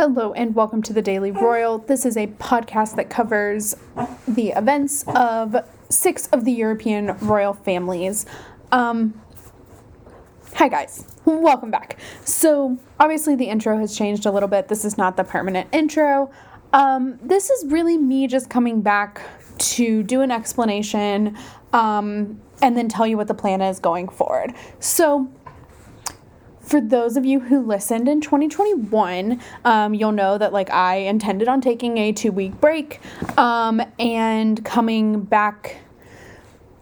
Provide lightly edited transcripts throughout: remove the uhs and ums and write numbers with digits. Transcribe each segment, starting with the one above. Hello and welcome to The Daily Royal. This is a podcast that covers the events of 6 of the European royal families. Hi guys, welcome back. So obviously the intro has changed a little bit. This is not the permanent intro. This is really me just coming back to do an explanation and then tell you what the plan is going forward. So for those of you who listened in 2021, you'll know that I intended on taking a 2-week break and coming back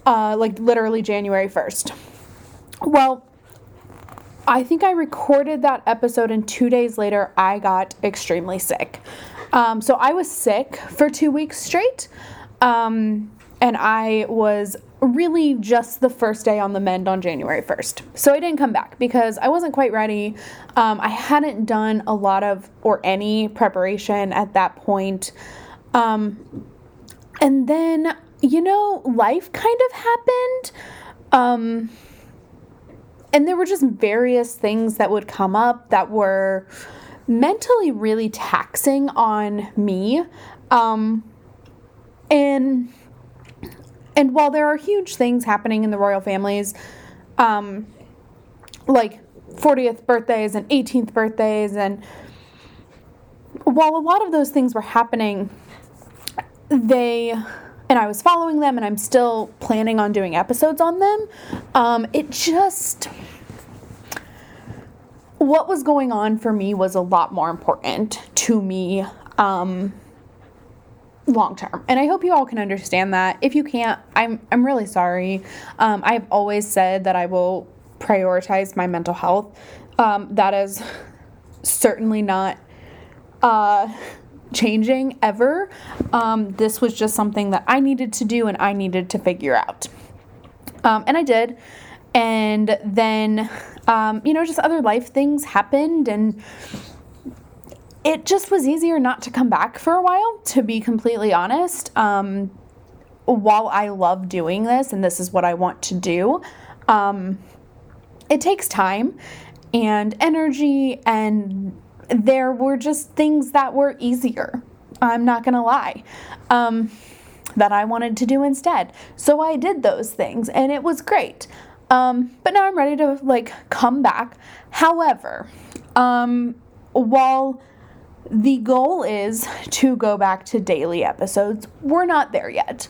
literally January 1st. Well, I think I recorded that episode and 2 days later I got extremely sick. So I was sick for 2 weeks straight and I was really just the first day on the mend on January 1st. So I didn't come back because I wasn't quite ready. I hadn't done a lot of or any preparation at that point. And then, life kind of happened. And there were just various things that would come up that were mentally really taxing on me. And while there are huge things happening in the royal families, like 40th birthdays and 18th birthdays, and while a lot of those things were happening, and I was following them, and I'm still planning on doing episodes on them, what was going on for me was a lot more important to me, long term. And I hope you all can understand that. If you can't, I'm really sorry. I've always said that I will prioritize my mental health. That is certainly not changing ever. This was just something that I needed to do and I needed to figure out. And I did. And then, just other life things happened, and it just was easier not to come back for a while, to be completely honest. While I love doing this and this is what I want to do, it takes time and energy, and there were just things that were easier, I'm not going to lie, that I wanted to do instead. So I did those things and it was great. But now I'm ready to come back. However, while the goal is to go back to daily episodes, we're not there yet.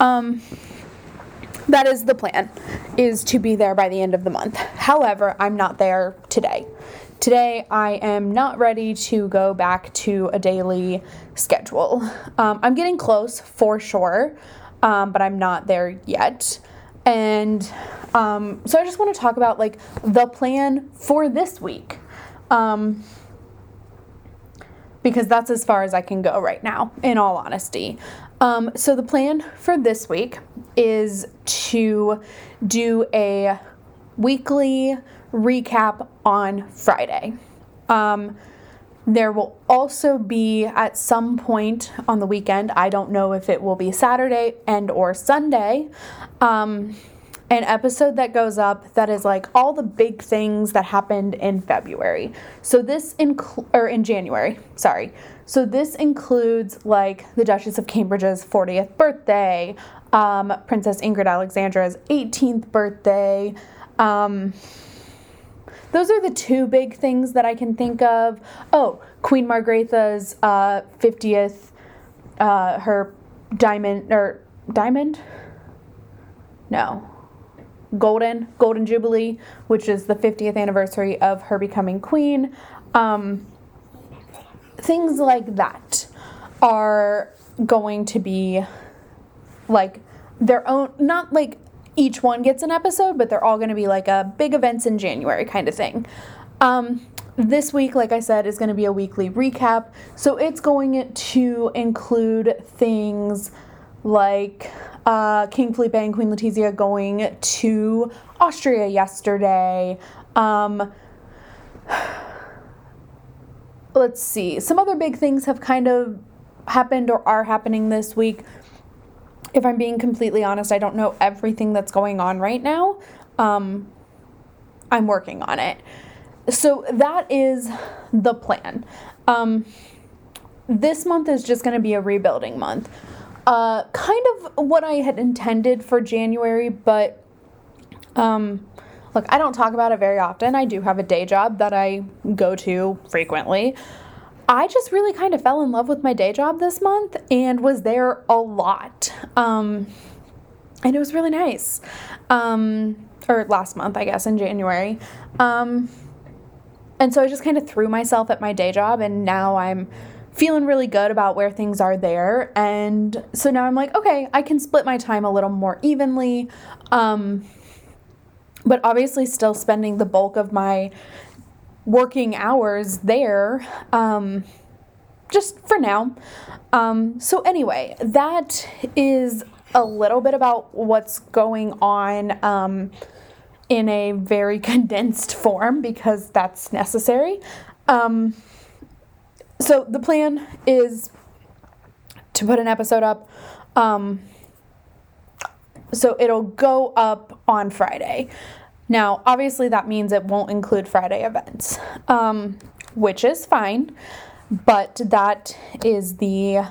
That is the plan, is to be there by the end of the month. However, I'm not there today. Today, I am not ready to go back to a daily schedule. I'm getting close for sure, but I'm not there yet. And so I just want to talk about the plan for this week. Because that's as far as I can go right now, in all honesty. So the plan for this week is to do a weekly recap on Friday. There will also be at some point on the weekend, I don't know if it will be Saturday and or Sunday, an episode that goes up that is all the big things that happened in February. So this in January, sorry. So this includes the Duchess of Cambridge's 40th birthday, Princess Ingrid Alexandra's 18th birthday. Those are the 2 big things that I can think of. Oh, Queen Margrethe's 50th, her Golden Jubilee, which is the 50th anniversary of her becoming queen. Things like that are going to be their own, not each one gets an episode, but they're all going to be a big events in January kind of thing. This week, like I said, is going to be a weekly recap. So it's going to include things King Felipe and Queen Letizia going to Austria yesterday. Let's see. Some other big things have kind of happened or are happening this week. If I'm being completely honest, I don't know everything that's going on right now. I'm working on it. So that is the plan. This month is just going to be a rebuilding month. Kind of what I had intended for January, but look, I don't talk about it very often. I do have a day job that I go to frequently. I just really kind of fell in love with my day job this month and was there a lot. And it was really nice. Or last month, I guess, in January. And so I just kind of threw myself at my day job, and now I'm feeling really good about where things are there. And so now I'm like, okay, I can split my time a little more evenly. But obviously still spending the bulk of my working hours there, just for now. So anyway, that is a little bit about what's going on in a very condensed form, because that's necessary. So the plan is to put an episode up. So it'll go up on Friday. Now, obviously that means it won't include Friday events, which is fine, but that is the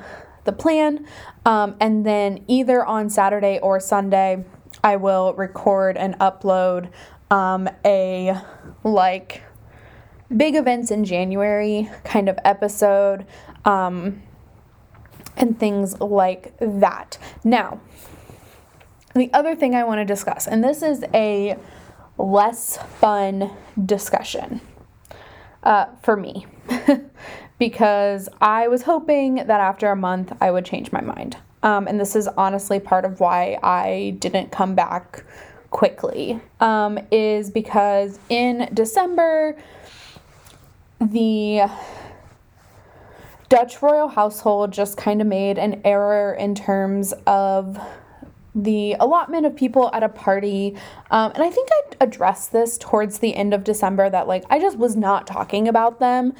plan. And then either on Saturday or Sunday, I will record and upload a like big events in January kind of episode, and things like that. Now, the other thing I want to discuss, and this is a less fun discussion for me, because I was hoping that after a month I would change my mind. And this is honestly part of why I didn't come back quickly, is because in December, the Dutch royal household just kind of made an error in terms of the allotment of people at a party. And I think I addressed this towards the end of December, that like I just was not talking about them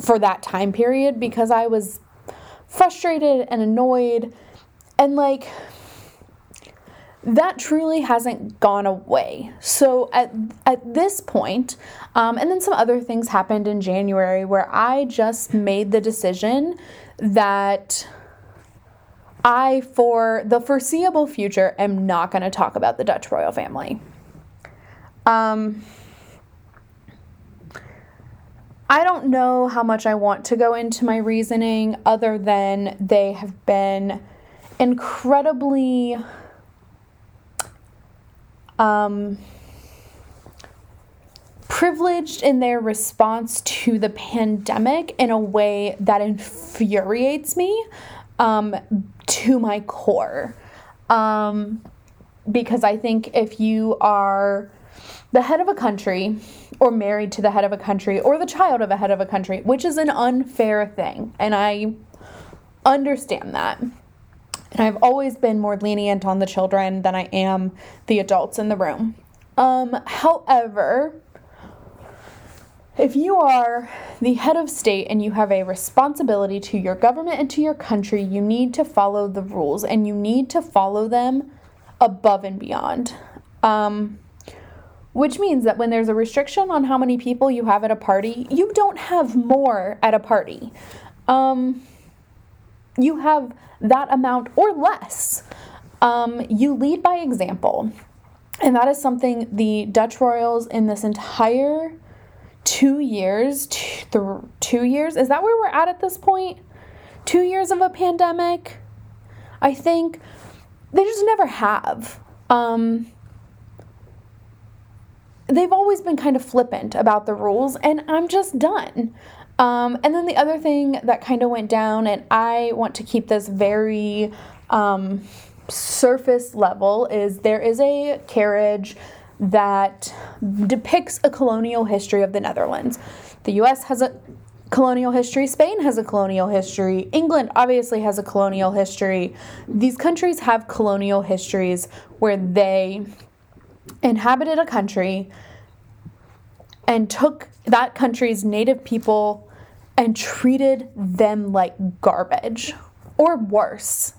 for that time period, because I was frustrated and annoyed, and like that truly hasn't gone away. So at this point, and then some other things happened in January where I just made the decision that I, for the foreseeable future, am not going to talk about the Dutch royal family. I don't know how much I want to go into my reasoning, other than they have been incredibly privileged in their response to the pandemic in a way that infuriates me to my core. Because I think if you are the head of a country, or married to the head of a country, or the child of a head of a country, which is an unfair thing, and I understand that. And I've always been more lenient on the children than I am the adults in the room. However, if you are the head of state and you have a responsibility to your government and to your country, you need to follow the rules, and you need to follow them above and beyond. Which means that when there's a restriction on how many people you have at a party, you don't have more at a party. You have that amount or less. You lead by example. And that is something the Dutch royals in this entire 2 years, two years, is that where we're at this point? 2 years of a pandemic, I think. They just never have. They've always been kind of flippant about the rules, and I'm just done. And then the other thing that kind of went down, and I want to keep this very surface level, is there is a carriage that depicts a colonial history of the Netherlands. The US has a colonial history. Spain has a colonial history. England obviously has a colonial history. These countries have colonial histories where they inhabited a country and took that country's native people and treated them like garbage or worse.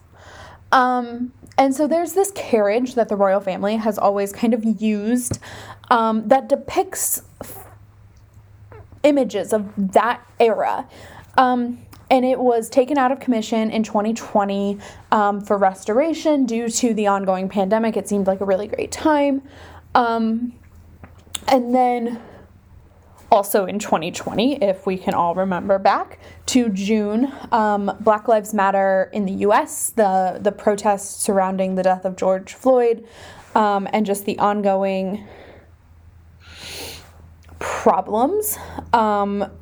And so there's this carriage that the royal family has always kind of used that depicts images of that era. And it was taken out of commission in 2020 for restoration due to the ongoing pandemic. It seemed like a really great time. And then also in 2020, if we can all remember back to June, Black Lives Matter in the US, the protests surrounding the death of George Floyd, and just the ongoing problems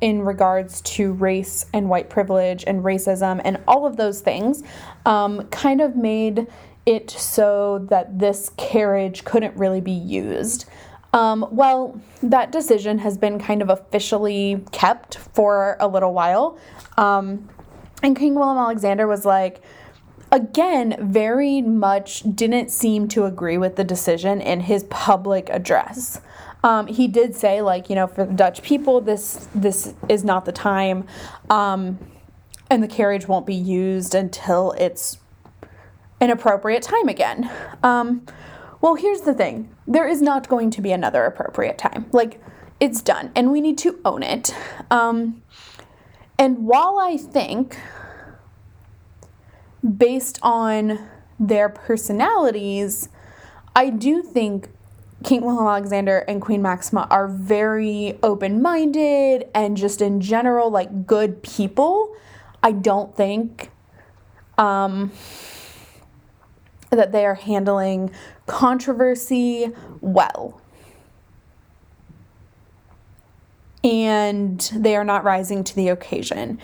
in regards to race and white privilege and racism and all of those things kind of made it so that this carriage couldn't really be used. Well, that decision has been kind of officially kept for a little while. And King Willem-Alexander was like, again, very much didn't seem to agree with the decision in his public address. He did say, like, you know, for the Dutch people, this is not the time, and the carriage won't be used until it's an appropriate time again. Well, here's the thing. There is not going to be another appropriate time. Like, it's done, and we need to own it. And while I think, based on their personalities, I do think King Willem-Alexander and Queen Maxima are very open-minded and just in general, like, good people. I don't think that they are handling controversy well. And they are not rising to the occasion.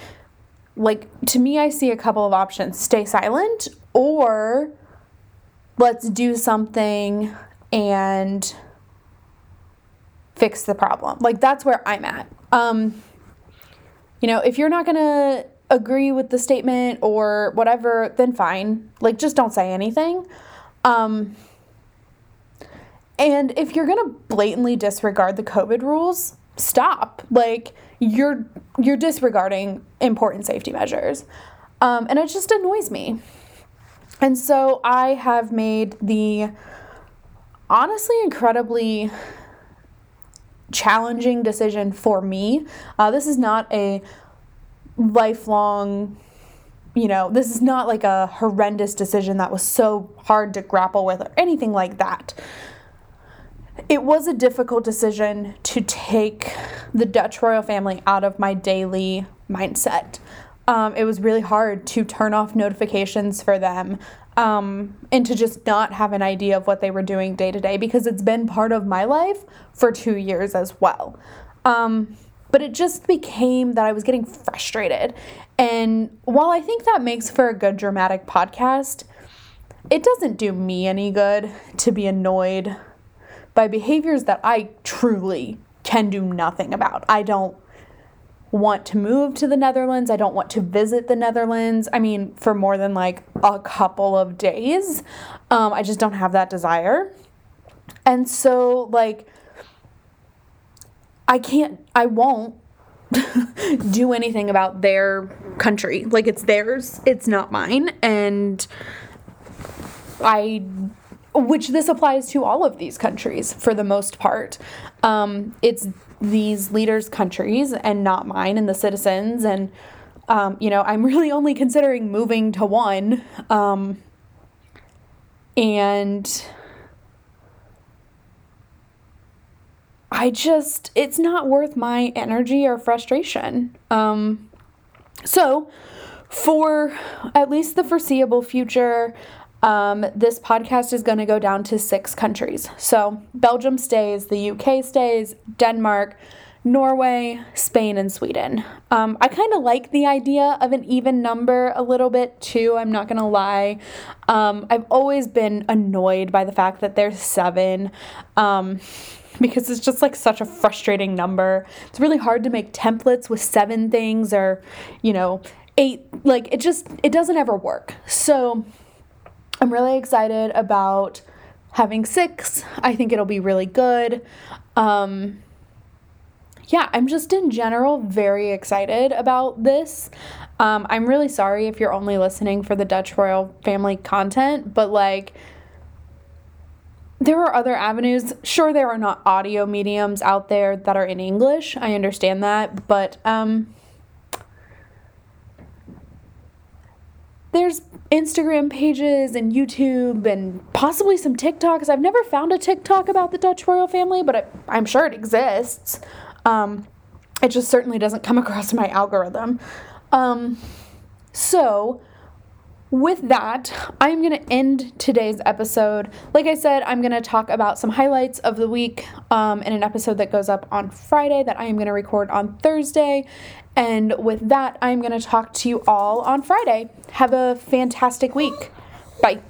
Like, to me, I see a couple of options. Stay silent, or let's do something and fix the problem. Like, that's where I'm at. You know, if you're not going to agree with the statement or whatever, then fine. Like, just don't say anything. And if you're going to blatantly disregard the COVID rules, stop. Like, you're disregarding important safety measures. And it just annoys me. And so I have made the honestly incredibly challenging decision for me. This is not a lifelong, you know, this is not like a horrendous decision that was so hard to grapple with or anything like that. It was a difficult decision to take the Dutch royal family out of my daily mindset. It was really hard to turn off notifications for them, and to just not have an idea of what they were doing day to day, because it's been part of my life for 2 years as well. But it just became that I was getting frustrated. And while I think that makes for a good dramatic podcast, it doesn't do me any good to be annoyed by behaviors that I truly can do nothing about. I don't want to move to the Netherlands. I don't want to visit the Netherlands. I mean, for more than like a couple of days. I just don't have that desire. And so, like, I won't do anything about their country. Like, it's theirs, it's not mine. And which this applies to all of these countries for the most part. It's these leaders' countries and not mine and the citizens. And, you know, I'm really only considering moving to one. And I just, it's not worth my energy or frustration. So for at least the foreseeable future, this podcast is going to go down to 6 countries. So Belgium stays, the UK stays, Denmark, Norway, Spain, and Sweden. I kind of like the idea of an even number a little bit too, I'm not going to lie. I've always been annoyed by the fact that there's 7, because it's just like such a frustrating number. It's really hard to make templates with 7 things or, you know, 8, like it doesn't ever work. So I'm really excited about having 6. I think it'll be really good. Yeah, I'm just in general very excited about this. I'm really sorry if you're only listening for the Dutch royal family content, but like There are other avenues. Sure, there are not audio mediums out there that are in English. I understand that, but there's Instagram pages and YouTube and possibly some TikToks. I've never found a TikTok about the Dutch royal family, but I'm sure it exists. It just certainly doesn't come across in my algorithm. So with that, I'm going to end today's episode. Like I said, I'm going to talk about some highlights of the week in an episode that goes up on Friday that I am going to record on Thursday. And with that, I'm going to talk to you all on Friday. Have a fantastic week. Bye.